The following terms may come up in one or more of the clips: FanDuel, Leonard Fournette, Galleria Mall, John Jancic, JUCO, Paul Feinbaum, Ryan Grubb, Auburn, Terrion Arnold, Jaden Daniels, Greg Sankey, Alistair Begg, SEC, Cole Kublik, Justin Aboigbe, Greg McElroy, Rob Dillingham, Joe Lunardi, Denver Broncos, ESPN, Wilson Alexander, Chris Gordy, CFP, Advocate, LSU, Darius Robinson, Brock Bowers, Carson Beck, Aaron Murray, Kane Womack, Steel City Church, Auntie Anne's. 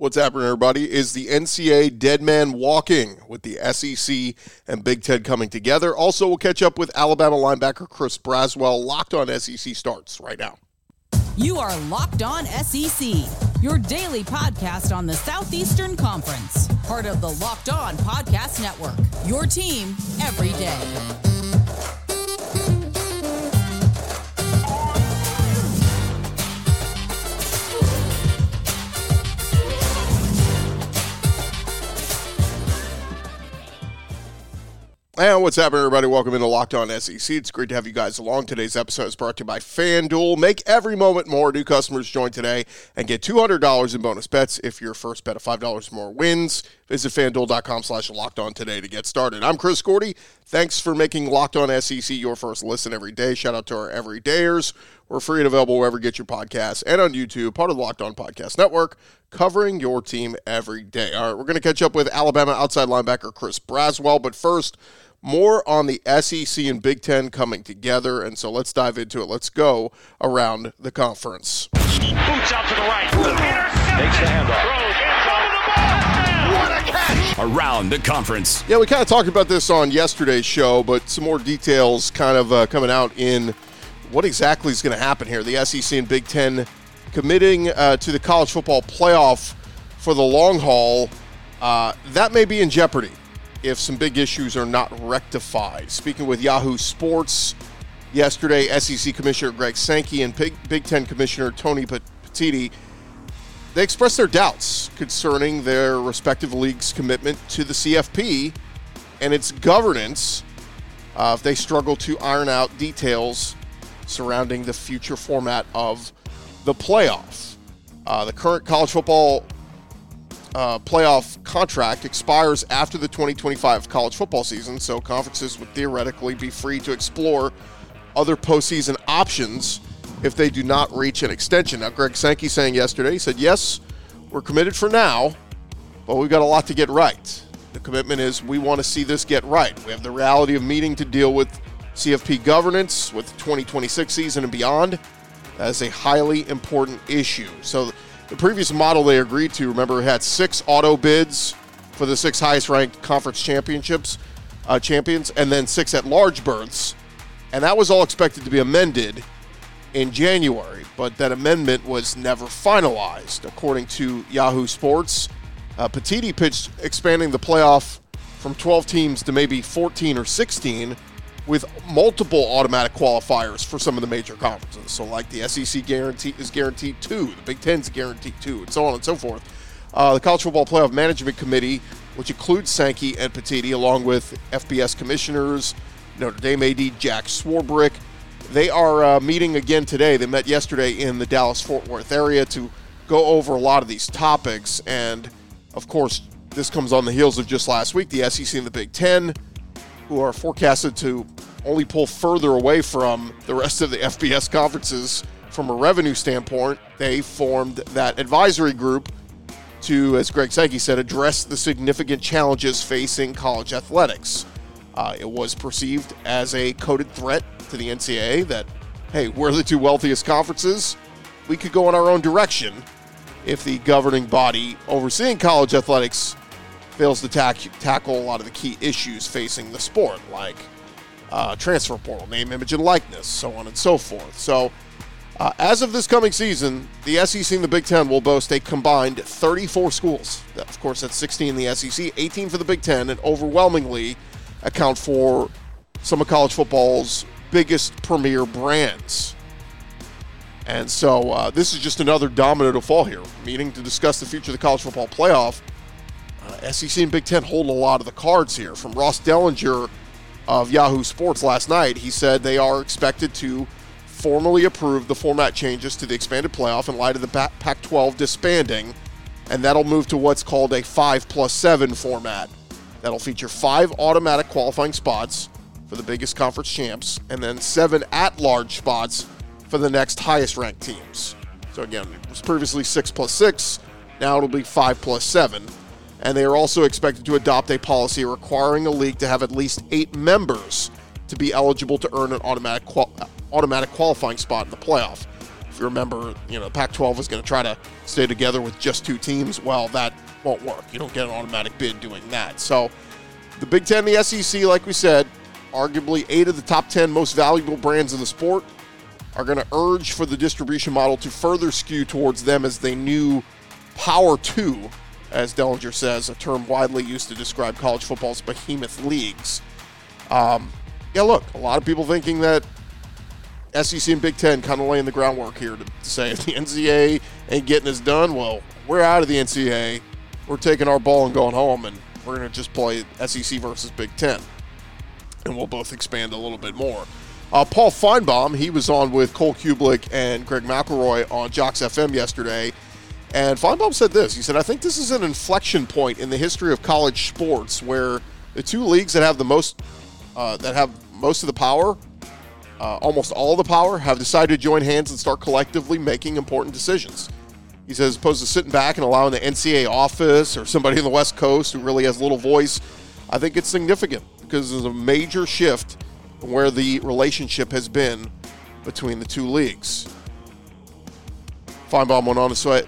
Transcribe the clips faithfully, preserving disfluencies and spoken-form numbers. What's happening, everybody, is the N C double A dead man walking with the S E C and Big Ten coming together. Also, we'll catch up with Alabama linebacker Chris Braswell. Locked On S E C starts right now. You are Locked On S E C, your daily podcast on the Southeastern Conference, part of the Locked On Podcast Network, your team every day. And what's happening, everybody? Welcome into Locked On S E C. It's great to have you guys along. Today's episode is brought to you by FanDuel. Make every moment more. New customers join today and get two hundred dollars in bonus bets if your first bet of five dollars or more wins. Visit FanDuel.com slash Locked On today to get started. I'm Chris Gordy. Thanks for making Locked On S E C your first listen every day. Shout out to our everydayers. We're free and available wherever you get your podcasts and on YouTube, part of the Locked On Podcast Network, covering your team every day. All right, we're going to catch up with Alabama outside linebacker Chris Braswell, but first, more on the S E C and Big Ten coming together, and so let's dive into it. Let's go around the conference. Boots out to the right. Intercepted. Takes the handoff. Throws. It's over the ball. What a catch. Around the conference. Yeah, we kind of talked about this on yesterday's show, but some more details kind of uh, coming out in what exactly is going to happen here. The S E C and Big Ten committing uh, to the college football playoff for the long haul. Uh, that may be in jeopardy if some big issues are not rectified. Speaking with Yahoo Sports yesterday, S E C Commissioner Greg Sankey and Big, Big Ten Commissioner Tony Petitti, they expressed their doubts concerning their respective leagues' commitment to the C F P and its governance uh, if they struggle to iron out details surrounding the future format of the playoff. Uh, the current college football Uh, playoff contract expires after the twenty twenty-five college football season, so conferences would theoretically be free to explore other postseason options if they do not reach an extension. Now, Greg Sankey saying yesterday, he said, yes, we're committed for now, but we've got a lot to get right. The commitment is we want to see this get right. We have the reality of needing to deal with C F P governance with the twenty twenty-six season and beyond. That is a highly important issue. So the previous model they agreed to, remember, had six auto bids for the six highest-ranked conference championships, uh, champions, and then six at-large berths, and that was all expected to be amended in January, but that amendment was never finalized. According to Yahoo Sports, uh, Petitti pitched expanding the playoff from twelve teams to maybe fourteen or sixteen with multiple automatic qualifiers for some of the major conferences. So like the S E C guarantee is guaranteed two, the Big Ten's guaranteed two, and so on and so forth. Uh, the College Football Playoff Management Committee, which includes Sankey and Petitti, along with F B S commissioners, Notre Dame A D Jack Swarbrick, they are uh, meeting again today. They met yesterday in the Dallas-Fort Worth area to go over a lot of these topics. And, of course, this comes on the heels of just last week, the S E C and the Big Ten, who are forecasted to only pull further away from the rest of the F B S conferences from a revenue standpoint. They formed that advisory group to, as Greg Sankey said, address the significant challenges facing college athletics. Uh, it was perceived as a coded threat to the N C double A that, hey, we're the two wealthiest conferences. We could go in our own direction if the governing body overseeing college athletics fails to tack, tackle a lot of the key issues facing the sport, like uh, transfer portal, name, image, and likeness, so on and so forth. So uh, as of this coming season, the S E C and the Big Ten will boast a combined thirty-four schools. That, of course, that's sixteen in the S E C, eighteen for the Big Ten, and overwhelmingly account for some of college football's biggest premier brands. And so uh, this is just another domino to fall here, meeting to discuss the future of the college football playoff. Uh, S E C and Big Ten hold a lot of the cards here. From Ross Dellinger of Yahoo Sports last night, he said they are expected to formally approve the format changes to the expanded playoff in light of the Pac twelve disbanding, and that'll move to what's called a five plus seven format. That'll feature five automatic qualifying spots for the biggest conference champs and then seven at-large spots for the next highest-ranked teams. So again, it was previously six plus six. Now it'll be five plus seven. And they are also expected to adopt a policy requiring a league to have at least eight members to be eligible to earn an automatic qual- automatic qualifying spot in the playoff. If you remember, you know, Pac twelve was going to try to stay together with just two teams. Well, that won't work. You don't get an automatic bid doing that. So the Big Ten, the S E C, like we said, arguably eight of the top ten most valuable brands in the sport, are going to urge for the distribution model to further skew towards them as they new power two, as Dellinger says, a term widely used to describe college football's behemoth leagues. Um, yeah, look, a lot of people thinking that S E C and Big Ten kind of laying the groundwork here to, to say if the N C double A ain't getting this done, well, we're out of the N C double A. We're taking our ball and going home, and we're going to just play S E C versus Big Ten. And we'll both expand a little bit more. Uh, Paul Feinbaum, he was on with Cole Kublik and Greg McElroy on Jocks F M yesterday, and Feinbaum said this. He said, I think this is an inflection point in the history of college sports where the two leagues that have the most, uh, that have most of the power, uh, almost all of the power, have decided to join hands and start collectively making important decisions. He says, as opposed to sitting back and allowing the N C double A office or somebody in the West Coast who really has little voice, I think it's significant because there's a major shift where the relationship has been between the two leagues. Feinbaum went on to say,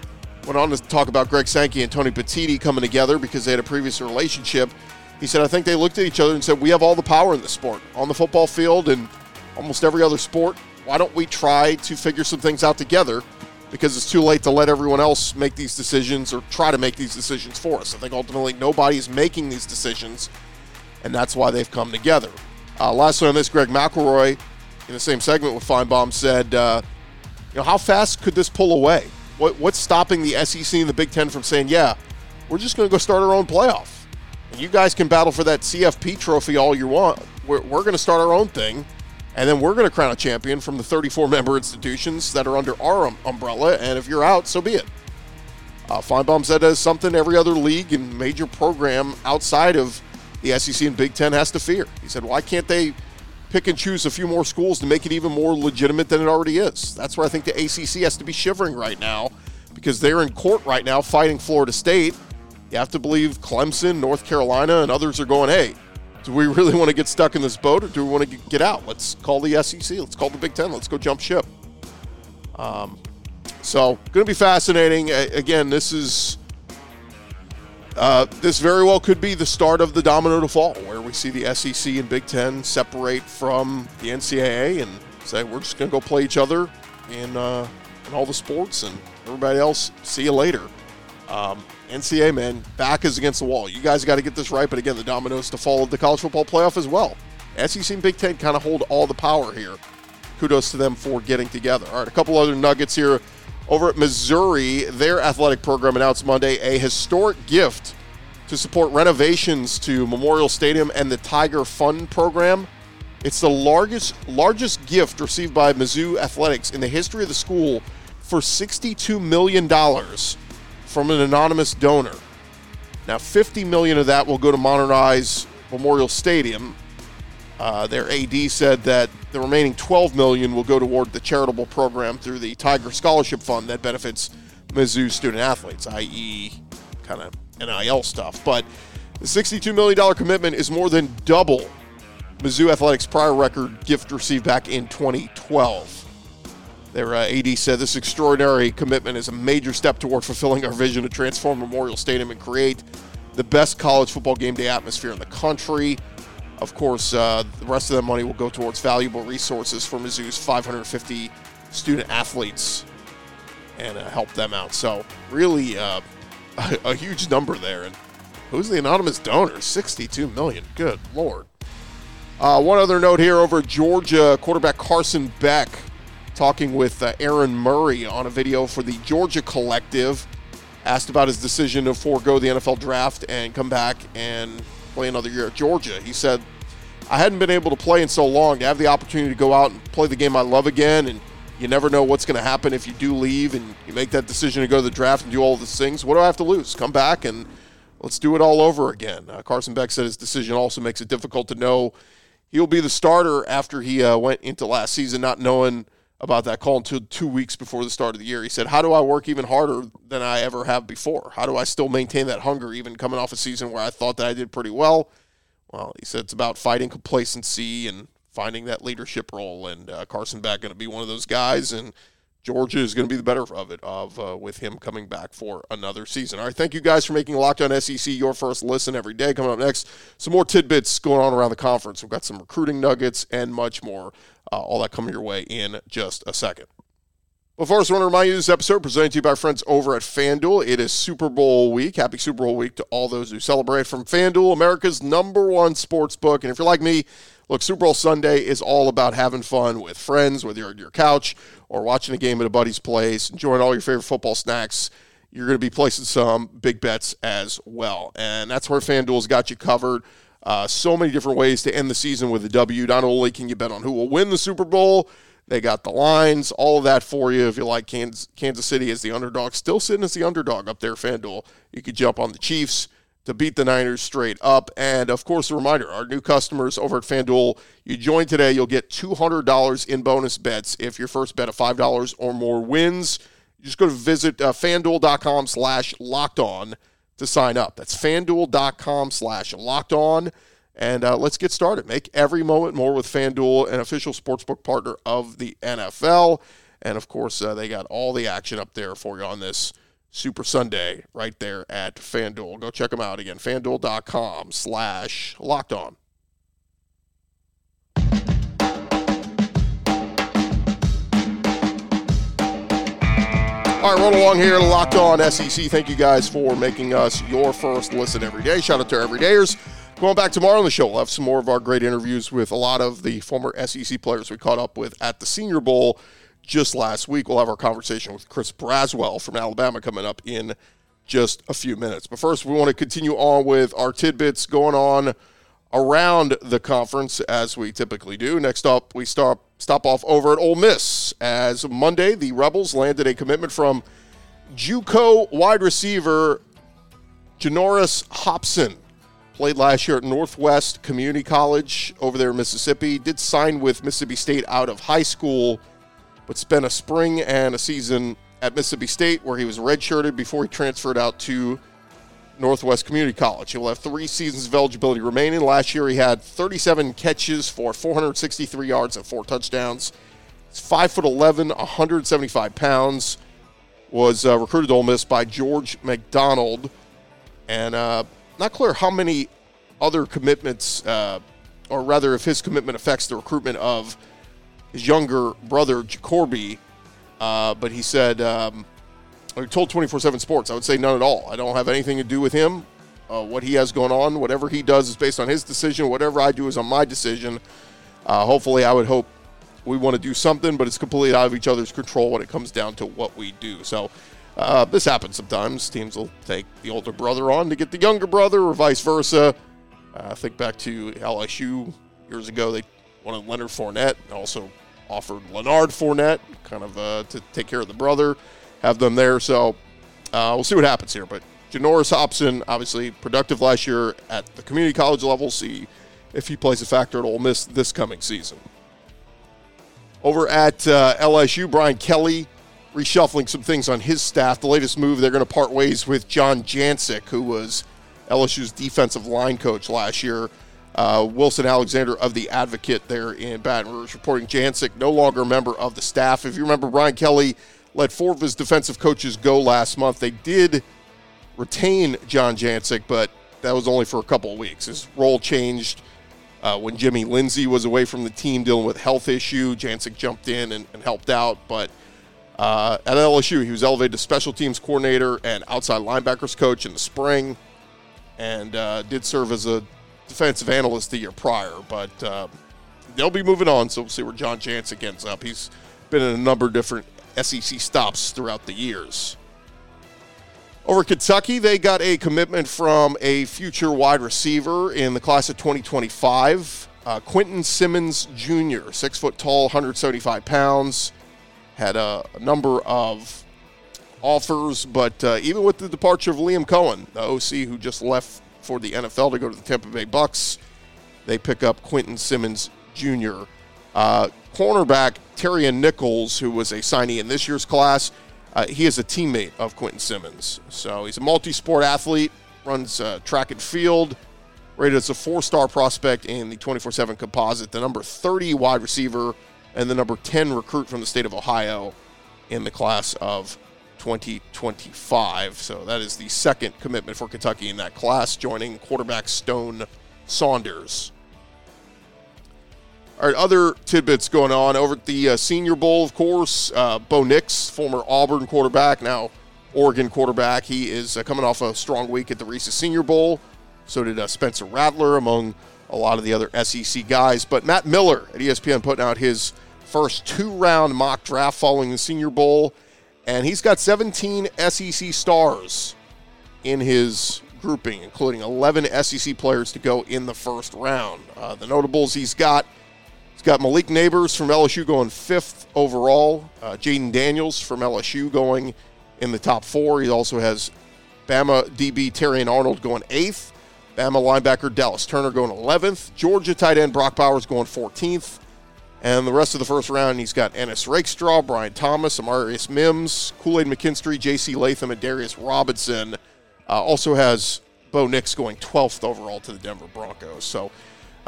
went on to talk about Greg Sankey and Tony Petitti coming together because they had a previous relationship. He said, I think they looked at each other and said, we have all the power in this sport, on the football field and almost every other sport. Why don't we try to figure some things out together, because it's too late to let everyone else make these decisions or try to make these decisions for us. I think ultimately nobody is making these decisions, and that's why they've come together. Uh, lastly on this, Greg McElroy, in the same segment with Feinbaum, said, uh, you know, how fast could this pull away? What, what's stopping the S E C and the Big Ten from saying, yeah, we're just going to go start our own playoff. And you guys can battle for that C F P trophy all you want. We're, we're going to start our own thing, and then we're going to crown a champion from the thirty-four member institutions that are under our um, umbrella, and if you're out, so be it. Uh, Feinbaum said that's something every other league and major program outside of the S E C and Big Ten has to fear. He said, why can't they pick and choose a few more schools to make it even more legitimate than it already is? That's where I think the A C C has to be shivering right now, because they're in court right now fighting Florida State. You have to believe Clemson, North Carolina, and others are going, hey, do we really want to get stuck in this boat, or do we want to get out? Let's call the S E C. Let's call the Big Ten. Let's go jump ship. Um, so going to be fascinating. Again, this is... Uh, this very well could be the start of the domino to fall, where we see the S E C and Big Ten separate from the N C double A and say, we're just going to go play each other in, uh, in all the sports, and everybody else, see you later. Um, N C double A, man, back is against the wall. You guys got to get this right, but again, the dominoes to fall of the college football playoff as well. S E C and Big Ten kind of hold all the power here. Kudos to them for getting together. All right, a couple other nuggets here. Over at Missouri, their athletic program announced Monday a historic gift to support renovations to Memorial Stadium and the Tiger Fund program. It's the largest largest gift received by Mizzou Athletics in the history of the school, for sixty-two million dollars from an anonymous donor. Now, fifty million dollars of that will go to modernize Memorial Stadium. Uh, their A D said that the remaining twelve million dollars will go toward the charitable program through the Tiger Scholarship Fund that benefits Mizzou student-athletes, that is kind of N I L stuff. But the sixty-two million dollars commitment is more than double Mizzou Athletics' prior record gift received back in twenty twelve. Their uh, A D said this extraordinary commitment is a major step toward fulfilling our vision to transform Memorial Stadium and create the best college football game day atmosphere in the country. Of course, uh, the rest of that money will go towards valuable resources for Mizzou's five hundred fifty student-athletes and uh, help them out. So really uh, a, a huge number there. And who's the anonymous donor? sixty-two million dollars. Good Lord. Uh, one other note here over Georgia, quarterback Carson Beck talking with uh, Aaron Murray on a video for the Georgia Collective, asked about his decision to forego the N F L draft and come back and play another year at Georgia. He said, I hadn't been able to play in so long to have the opportunity to go out and play the game I love again, and you never know what's going to happen if you do leave and you make that decision to go to the draft and do all these things. What do I have to lose? Come back and let's do it all over again. Uh, Carson Beck said his decision also makes it difficult to know he'll be the starter after he uh, went into last season not knowing about that call until two weeks before the start of the year. He said, how do I work even harder than I ever have before? How do I still maintain that hunger even coming off a season where I thought that I did pretty well? Well, he said it's about fighting complacency and finding that leadership role, and uh, Carson Beck going to be one of those guys, and Georgia is going to be the better of it, of uh, with him coming back for another season. All right, thank you guys for making Locked On S E C your first listen every day. Coming up next, some more tidbits going on around the conference. We've got some recruiting nuggets and much more. Uh, all that coming your way in just a second. Well, first, I want to remind you this episode presented to you by our friends over at FanDuel. It is Super Bowl week. Happy Super Bowl week to all those who celebrate from FanDuel, America's number one sports book. And if you're like me, look, Super Bowl Sunday is all about having fun with friends, whether you're on your couch or watching a game at a buddy's place, enjoying all your favorite football snacks. You're going to be placing some big bets as well. And that's where FanDuel's got you covered. Uh, so many different ways to end the season with a W. Not only can you bet on who will win the Super Bowl, they got the lines, all of that for you. If you like Kansas, Kansas City as the underdog, still sitting as the underdog up there, FanDuel. You could jump on the Chiefs to beat the Niners straight up. And, of course, a reminder, our new customers over at FanDuel, you join today, you'll get two hundred dollars in bonus bets if your first bet of five dollars or more wins. You just go to visit uh, FanDuel.com slash locked on to sign up. That's FanDuel.com slash locked on. And uh, let's get started. Make every moment more with FanDuel, an official sportsbook partner of the N F L. And, of course, uh, they got all the action up there for you on this Super Sunday right there at FanDuel. Go check them out again, FanDuel.com slash locked on. All right, roll along here to Locked On S E C. Thank you guys for making us your first listen every day. Shout out to our everydayers. Going back tomorrow on the show, we'll have some more of our great interviews with a lot of the former S E C players we caught up with at the Senior Bowl just last week. We'll have our conversation with Chris Braswell from Alabama coming up in just a few minutes. But first, we want to continue on with our tidbits going on around the conference, as we typically do. Next up, we stop, stop off over at Ole Miss. As Monday, the Rebels landed a commitment from JUCO wide receiver Janoris Hobson. Played last year at Northwest Community College over there in Mississippi. Did sign with Mississippi State out of high school, but spent a spring and a season at Mississippi State where he was redshirted before he transferred out to Northwest Community College. He will have three seasons of eligibility remaining. Last year he had thirty-seven catches for four hundred sixty-three yards and four touchdowns. He's five foot eleven, one hundred seventy-five pounds. Was uh, recruited to Ole Miss by George McDonald. And... uh Not clear how many other commitments, uh, or rather if his commitment affects the recruitment of his younger brother, Jacoby, uh, but he said, um, I told twenty-four seven Sports, I would say none at all. I don't have anything to do with him. Uh, what he has going on, whatever he does is based on his decision. Whatever I do is on my decision. Uh, hopefully, I would hope we want to do something, but it's completely out of each other's control when it comes down to what we do. So, Uh, this happens sometimes. Teams will take the older brother on to get the younger brother or vice versa. I uh, think back to L S U years ago. They wanted Leonard Fournette and also offered Leonard Fournette kind of uh, to take care of the brother, have them there. So uh, we'll see what happens here. But Janoris Hobson, obviously productive last year at the community college level. See if he plays a factor at Ole Miss this coming season. Over at uh, L S U, Brian Kelly reshuffling some things on his staff. The latest move, they're going to part ways with John Jancic, who was L S U's defensive line coach last year. Uh, Wilson Alexander of The Advocate there in Baton Rouge reporting Jancic no longer a member of the staff. If you remember, Brian Kelly let four of his defensive coaches go last month. They did retain John Jancic, but that was only for a couple of weeks. His role changed uh, when Jimmy Lindsey was away from the team dealing with health issue. Jancic jumped in and, and helped out, but Uh, at L S U, he was elevated to special teams coordinator and outside linebackers coach in the spring, and uh, did serve as a defensive analyst the year prior. But uh, they'll be moving on, so we'll see where John Jancic ends up. He's been in a number of different S E C stops throughout the years. Over at Kentucky, they got a commitment from a future wide receiver in the class of twenty twenty-five, uh, Quentin Simmons Junior, six foot tall, one hundred seventy-five pounds. Had a, a number of offers, but uh, even with the departure of Liam Cohen, the O C who just left for the N F L to go to the Tampa Bay Bucks, they pick up Quentin Simmons Junior Uh, cornerback Terrion Nichols, who was a signee in this year's class, uh, he is a teammate of Quentin Simmons. So he's a multi-sport athlete, runs uh, track and field, rated as a four-star prospect in the twenty-four seven composite, the number thirty wide receiver, and the number ten recruit from the state of Ohio in the class of twenty twenty-five. So that is the second commitment for Kentucky in that class, joining quarterback Stone Saunders. All right, other tidbits going on over at the uh, Senior Bowl, of course. Uh, Bo Nix, former Auburn quarterback, now Oregon quarterback. He is uh, coming off a strong week at the Reese's Senior Bowl. So did uh, Spencer Rattler, among a lot of the other S E C guys. But Matt Miller at E S P N putting out his first two-round mock draft following the Senior Bowl. And he's got seventeen S E C stars in his grouping, including eleven S E C players to go in the first round. Uh, the notables he's got, he's got Malik Nabers from L S U going fifth overall. Uh, Jaden Daniels from L S U going in the top four. He also has Bama D B Terrion Arnold going eighth. Bama linebacker Dallas Turner going eleventh. Georgia tight end Brock Bowers going fourteenth. And the rest of the first round, he's got Ennis Rakestraw, Brian Thomas, Amarius Mims, Kool-Aid McKinstry, J C Latham, and Darius Robinson. Uh, also has Bo Nix going twelfth overall to the Denver Broncos. So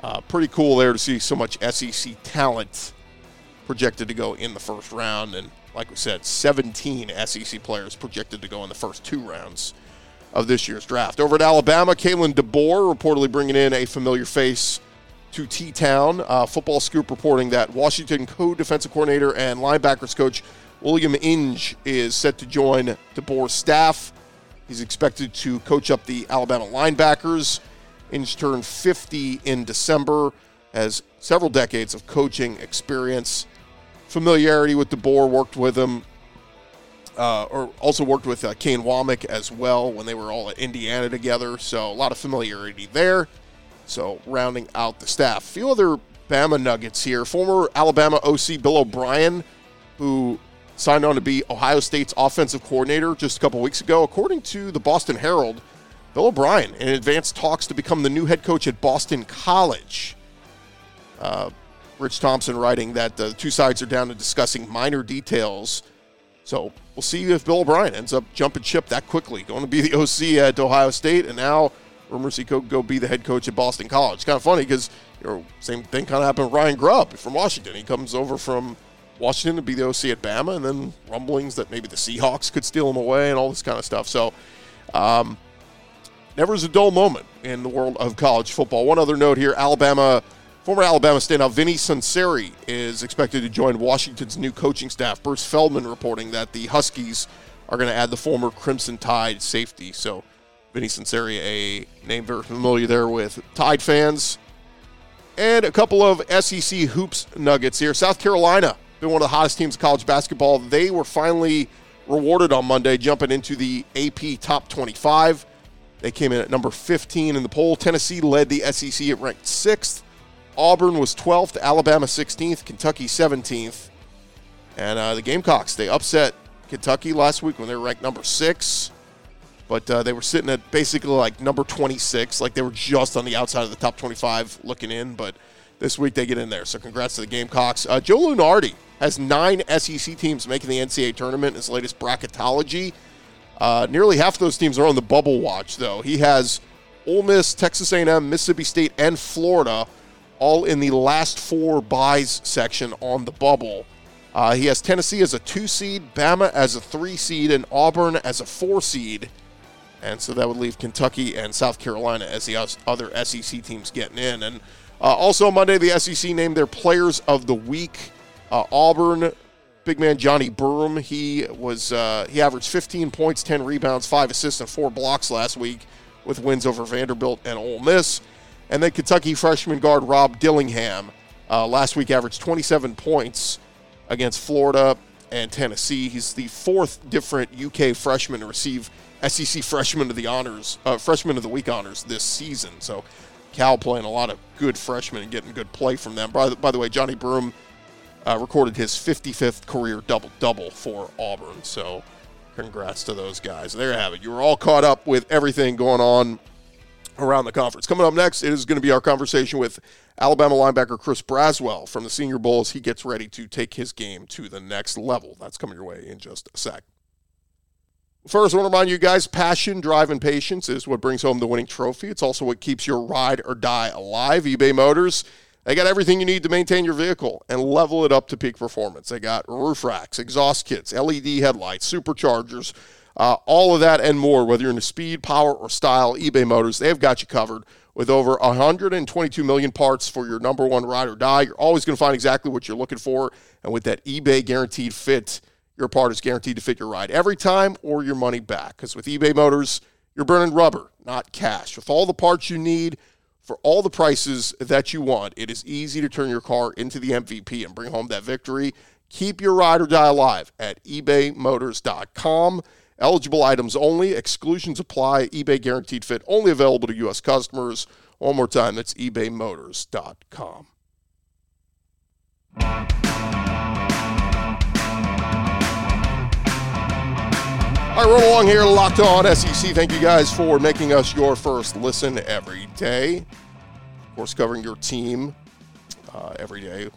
uh, pretty cool there to see so much S E C talent projected to go in the first round. And like we said, seventeen S E C players projected to go in the first two rounds of this year's draft. Over at Alabama, Kalen DeBoer reportedly bringing in a familiar face to T-Town. Uh, Football Scoop reporting that Washington co-defensive coordinator and linebackers coach William Inge is set to join DeBoer's staff. He's expected to coach up the Alabama linebackers. Inge turned fifty in December, has several decades of coaching experience. Familiarity with DeBoer, worked with him. Uh, or also worked with uh, Kane Womack as well when they were all at Indiana together. So a lot of familiarity there. So rounding out the staff. A few other Bama nuggets here. Former Alabama O C Bill O'Brien, who signed on to be Ohio State's offensive coordinator just a couple weeks ago. According to the Boston Herald, Bill O'Brien in advanced talks to become the new head coach at Boston College. Uh, Rich Thompson writing that the two sides are down to discussing minor details. So we'll see if Bill O'Brien ends up jumping ship that quickly, going to be the O C at Ohio State, and now rumors he could go be the head coach at Boston College. It's kind of funny because, you know, same thing kind of happened with Ryan Grubb from Washington. He comes over from Washington to be the O C at Bama, and then rumblings that maybe the Seahawks could steal him away and all this kind of stuff. So um, never is a dull moment in the world of college football. One other note here, Alabama Former Alabama standout Vinny Sunseri is expected to join Washington's new coaching staff. Bruce Feldman reporting that the Huskies are going to add the former Crimson Tide safety. So Vinny Sunseri, a name very familiar there with Tide fans. And a couple of S E C hoops nuggets here. South Carolina, been one of the hottest teams in college basketball. They were finally rewarded on Monday, jumping into the A P Top twenty-five. They came in at number fifteen in the poll. Tennessee led the S E C at ranked sixth. Auburn was twelfth, Alabama sixteenth, Kentucky seventeenth. And uh, the Gamecocks, they upset Kentucky last week when they were ranked number six. But uh, they were sitting at basically like number twenty-six, like they were just on the outside of the top twenty-five looking in. But this week they get in there, so congrats to the Gamecocks. Uh, Joe Lunardi has nine S E C teams making the N C double A tournament in his latest bracketology. Uh, nearly half of those teams are on the bubble watch, though. He has Ole Miss, Texas A and M, Mississippi State, and Florida all in the last four buys section on the bubble. Uh, he has Tennessee as a two-seed, Bama as a three-seed, and Auburn as a four-seed. And so that would leave Kentucky and South Carolina as the other S E C teams getting in. And uh, also Monday, the S E C named their Players of the Week. Uh, Auburn, big man Johnny Burham, he, was, uh, he averaged fifteen points, ten rebounds, five assists, and four blocks last week with wins over Vanderbilt and Ole Miss. And then Kentucky freshman guard Rob Dillingham uh, last week averaged twenty-seven points against Florida and Tennessee. He's the fourth different U K freshman to receive S E C freshman of the honors, uh, freshman of the week honors this season. So Cal playing a lot of good freshmen and getting good play from them. By the, by the way, Johnny Broom uh, recorded his fifty-fifth career double-double for Auburn. So congrats to those guys. There you have it. You were all caught up with everything going on around the conference. Coming up next, it is going to be our conversation with Alabama linebacker Chris Braswell from the Senior Bowl as he gets ready to take his game to the next level. That's coming your way in just a sec. First, I want to remind you guys, passion, drive, and patience is what brings home the winning trophy. It's also what keeps your ride or die alive. eBay Motors They got everything you need to maintain your vehicle and level it up to peak performance. They got roof racks, exhaust kits, L E D headlights, superchargers, uh, all of that and more. Whether you're into speed, power, or style, eBay Motors, they've got you covered with over one hundred twenty-two million parts for your number one ride or die. You're always going to find exactly what you're looking for. And with that eBay guaranteed fit, your part is guaranteed to fit your ride every time or your money back. Because with eBay Motors, you're burning rubber, not cash. With all the parts you need, for all the prices that you want, it is easy to turn your car into the M V P and bring home that victory. Keep your ride or die alive at ebay motors dot com. Eligible items only. Exclusions apply. eBay guaranteed fit. Only available to U S customers. One more time, that's ebay motors dot com. All right, roll along here, Locked On S E C. Thank you guys for making us your first listen every day. Of course, covering your team uh, every day,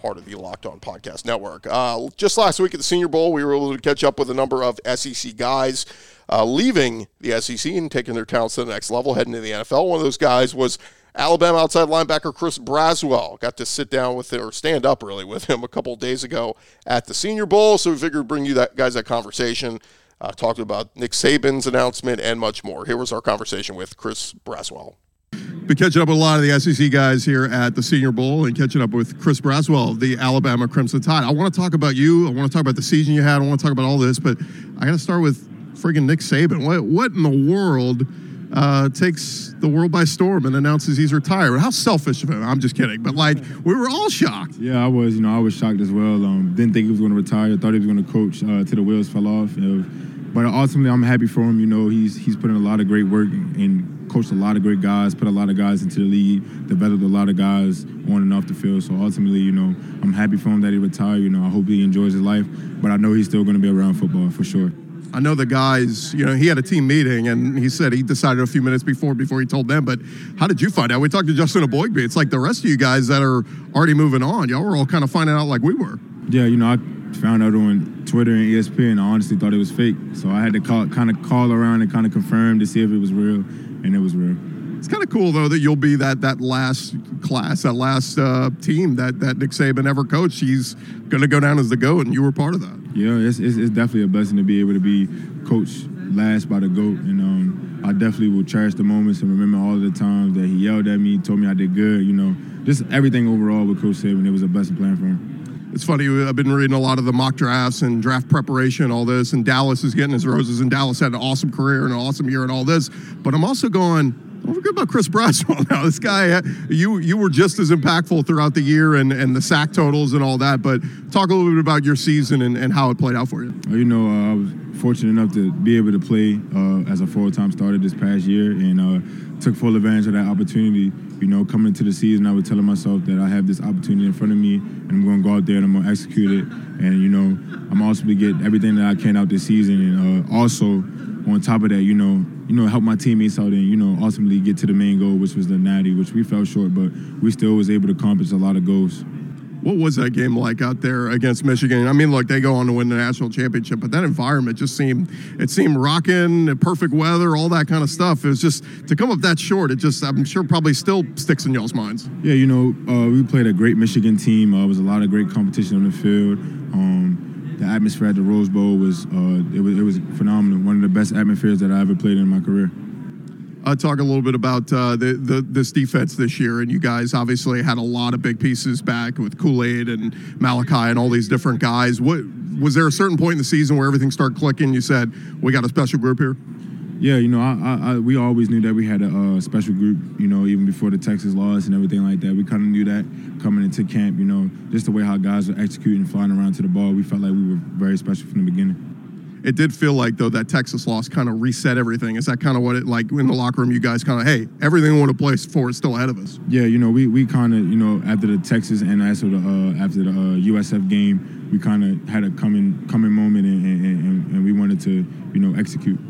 part of the Locked On Podcast Network. Uh, just last week at the Senior Bowl, we were able to catch up with a number of S E C guys uh, leaving the S E C and taking their talents to the next level, heading to the N F L. One of those guys was Alabama outside linebacker Chris Braswell. Got to sit down with him, or stand up really with him a couple of days ago at the Senior Bowl, so we figured bring you that guys that conversation. Uh, talked about Nick Saban's announcement and much more. Here was our conversation with Chris Braswell. Been catching up with a lot of the S E C guys here at the Senior Bowl and catching up with Chris Braswell, the Alabama Crimson Tide. I want to talk about you. I want to talk about the season you had. I want to talk about all this, but I got to start with friggin' Nick Saban. What, what in the world uh, takes the world by storm and announces he's retired? How selfish of him. I'm just kidding. But, like, we were all shocked. Yeah, I was. You know, I was shocked as well. Um, didn't think he was going to retire. Thought he was going to coach uh, till the wheels fell off. You know, but ultimately, I'm happy for him. You know, he's he's put in a lot of great work and coached a lot of great guys, put a lot of guys into the league, developed a lot of guys on and off the field. So ultimately, you know, I'm happy for him that he retired. You know, I hope he enjoys his life, but I know he's still going to be around football for sure. I know the guys, you know, he had a team meeting, and he said he decided a few minutes before before he told them, but how did you find out? We talked to Justin Aboigbe. It's like the rest of you guys that are already moving on. Y'all were all kind of finding out like we were. Yeah, you know, I found out on Twitter and E S P N. I honestly thought it was fake. So I had to call, kind of call around and kind of confirm to see if it was real, and it was real. It's kind of cool, though, that you'll be that that last class, that last uh, team that, that Nick Saban ever coached. He's going to go down as the GOAT, and you were part of that. Yeah, it's, it's, it's definitely a blessing to be able to be coached last by the GOAT, and um, I definitely will cherish the moments and remember all of the times that he yelled at me, told me I did good, you know. Just everything overall with Coach Saban, it was a blessing playing for him. It's funny, I've been reading a lot of the mock drafts and draft preparation, all this, and Dallas is getting his roses, and Dallas had an awesome career and an awesome year and all this. But I'm also going, don't forget about Chris Braswell now. This guy, you you were just as impactful throughout the year and, and the sack totals and all that, but talk a little bit about your season and, and how it played out for you. You know, uh, I was fortunate enough to be able to play uh, as a full-time starter this past year and uh, took full advantage of that opportunity. You know, coming into the season, I was telling myself that I have this opportunity in front of me, and I'm going to go out there and I'm going to execute it. And, you know, I'm also going to get everything that I can out this season. And uh, also, on top of that, you know, you know, help my teammates out and, you know, ultimately get to the main goal, which was the Natty, which we fell short, but we still was able to accomplish a lot of goals. What was that game like out there against Michigan? I mean, look, they go on to win the national championship, but that environment just seemed, it seemed rocking, perfect weather, all that kind of stuff. It was just, to come up that short, it just, I'm sure probably still sticks in y'all's minds. Yeah, you know, uh, we played a great Michigan team. Uh, it was a lot of great competition on the field. Um, the atmosphere at the Rose Bowl was, uh, it was, it was phenomenal. One of the best atmospheres that I ever played in my career. Uh, talk a little bit about uh, the, the this defense this year, and you guys obviously had a lot of big pieces back with Kool-Aid and Malachi and all these different guys. What was there a certain point in the season where everything started clicking? You said, we got a special group here? Yeah, you know, I, I, I we always knew that we had a uh, special group, you know, even before the Texas loss and everything like that. We kind of knew that coming into camp, you know, just the way how guys were executing, flying around to the ball, we felt like we were very special from the beginning. It did feel like, though, that Texas loss kind of reset everything. Is that kind of what it, like, in the locker room, you guys kind of, hey, everything we want to play for is still ahead of us? Yeah, you know, we, we kind of, you know, after the Texas and also the, uh, after the uh, U S F game, we kind of had a coming coming moment, and, and, and we wanted to, you know, execute.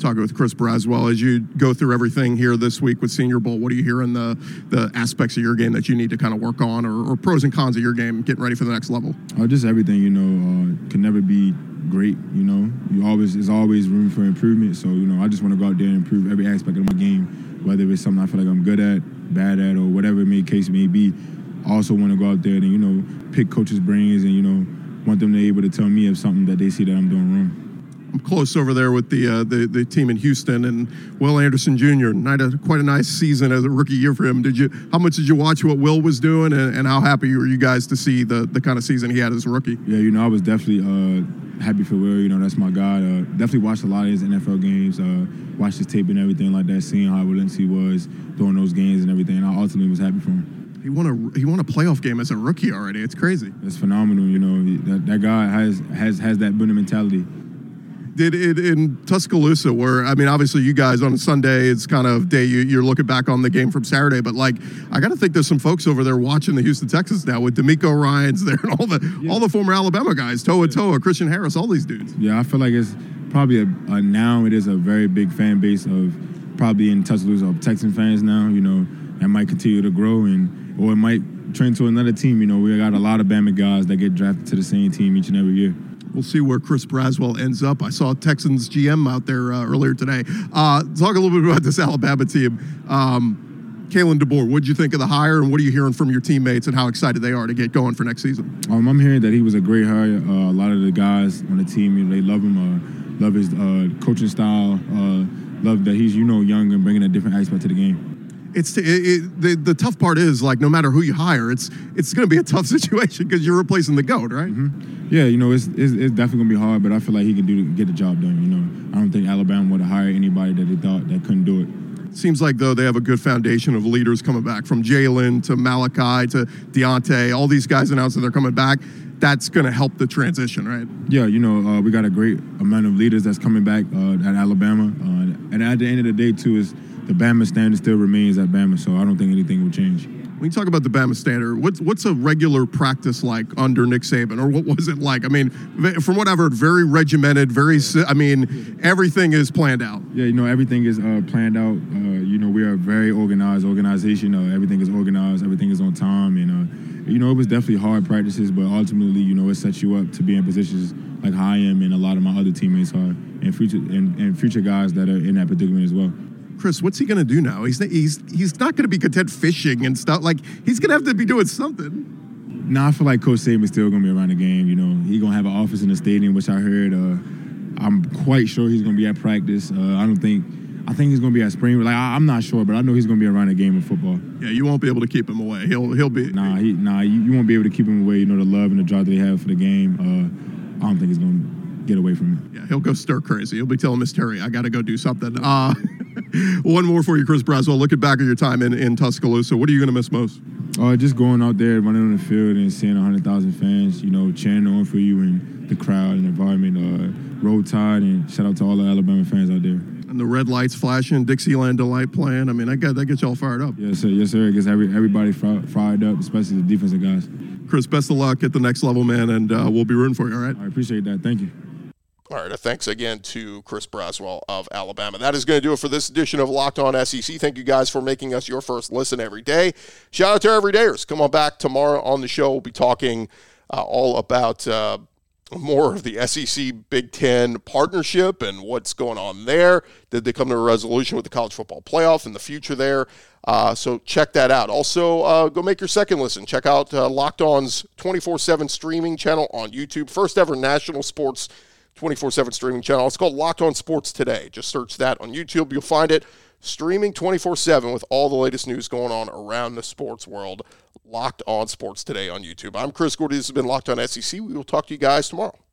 Talking with Chris Braswell, as you go through everything here this week with Senior Bowl, what are you hearing the, the aspects of your game that you need to kind of work on, or, or pros and cons of your game getting ready for the next level? Uh, just everything, you know, uh, can never be great, you know. You always there's always room for improvement. So, you know, I just want to go out there and improve every aspect of my game whether it's something I feel like I'm good at, bad at, or whatever it may case may be. I also want to go out there and, you know, pick coaches' brains and, you know, want them to be able to tell me of something that they see that I'm doing wrong. I'm close over there with the, uh, the the team in Houston and Will Anderson Junior Not a, quite a nice season as a rookie year for him. Did you? How much did you watch what Will was doing, and, and how happy were you guys to see the, the kind of season he had as a rookie? Yeah, you know, I was definitely uh, happy for Will. You know, that's my guy. Uh, definitely watched a lot of his N F L games, uh, watched his tape and everything like that, seeing how relentless he was during those games and everything. And I ultimately was happy for him. He won a he won a playoff game as a rookie already. It's crazy. That's phenomenal. You know, he, that, that guy has has has that winning mentality. Did it in Tuscaloosa, where, I mean, obviously you guys on a Sunday, it's kind of day you, you're looking back on the game from Saturday, but like, I got to think there's some folks over there watching the Houston Texans now with D'Amico Ryans there and all the yeah. all the former Alabama guys, Toa Toa, Christian Harris, all these dudes. Yeah, I feel like it's probably a, a now it is a very big fan base of probably in Tuscaloosa of Texan fans now, you know, that might continue to grow and or it might trend to another team. You know, we got a lot of Bama guys that get drafted to the same team each and every year. We'll see where Chris Braswell ends up. I saw Texans G M out there uh, earlier today. Uh, talk a little bit about this Alabama team. Um, Kalen DeBoer, what did you think of the hire, and what are you hearing from your teammates and how excited they are to get going for next season? Um, I'm hearing that he was a great hire. Uh, a lot of the guys on the team, you know, they love him, uh, love his uh, coaching style, uh, love that he's, you know, young and bringing a different aspect to the game. It's it, it, the the tough part is, like, no matter who you hire, it's it's going to be a tough situation because you're replacing the GOAT, right? Mm-hmm. Yeah, you know, it's, it's it's definitely going to be hard, but I feel like he can do get the job done. You know, I don't think Alabama would have hired anybody that they thought that couldn't do it. Seems like though they have a good foundation of leaders coming back, from Jalen to Malachi to Deontay. All these guys announced that they're coming back. That's going to help the transition, right? Yeah, you know, uh, we got a great amount of leaders that's coming back uh, at Alabama, uh, and at the end of the day too is. The Bama standard still remains at Bama, so I don't think anything will change. When you talk about the Bama standard, what's what's a regular practice like under Nick Saban, or what was it like? I mean, from what I've heard, very regimented, very, I mean, everything is planned out. Yeah, you know, everything is uh, planned out. Uh, you know, we are a very organized organization. Uh, everything is organized. Everything is on time. And, uh, you know, it was definitely hard practices, but ultimately, you know, it sets you up to be in positions like how I am and a lot of my other teammates are and future, and, and future guys that are in that predicament as well. Chris, what's he going to do now? He's he's he's not going to be content fishing and stuff. Like, he's going to have to be doing something. Nah, I feel like Coach Saban's still going to be around the game. You know, he's going to have an office in the stadium, which I heard. Uh, I'm quite sure he's going to be at practice. Uh, I don't think – I think he's going to be at spring. Like, I, I'm not sure, but I know he's going to be around the game in football. Yeah, you won't be able to keep him away. He'll he'll be – Nah, he, nah you, you won't be able to keep him away. You know, the love and the drive that they have for the game. Uh, I don't think he's going to get away from it. Yeah, he'll go stir crazy. He'll be telling Miss Terry, I got to go do something. Uh One more for you, Chris Braswell. Looking back at your time in, in Tuscaloosa, what are you going to miss most? Uh, just going out there, running on the field and seeing one hundred thousand fans, you know, cheering on for you and the crowd and the environment. Uh, Roll Tide, and shout out to all the Alabama fans out there. And the red lights flashing, Dixieland Delight playing. I mean, that, got, that gets y'all fired up. Yes, sir. Yes, sir. It gets every, everybody fired up, especially the defensive guys. Chris, best of luck at the next level, man, and uh, we'll be rooting for you, all right? I appreciate that. Thank you. All right, thanks again to Chris Braswell of Alabama. That is going to do it for this edition of Locked On S E C. Thank you guys for making us your first listen every day. Shout out to our everydayers. Come on back tomorrow on the show. We'll be talking uh, all about uh, more of the S E C Big Ten partnership and what's going on there. Did they come to a resolution with the college football playoff and the future there? Uh, so check that out. Also, uh, go make your second listen. Check out uh, Locked On's twenty-four seven streaming channel on YouTube. First ever national sports twenty-four seven streaming channel. It's called Locked On Sports Today. Just search that on YouTube. You'll find it streaming twenty-four seven with all the latest news going on around the sports world. Locked On Sports Today on YouTube. I'm Chris Gordy. This has been Locked On S E C. We will talk to you guys tomorrow.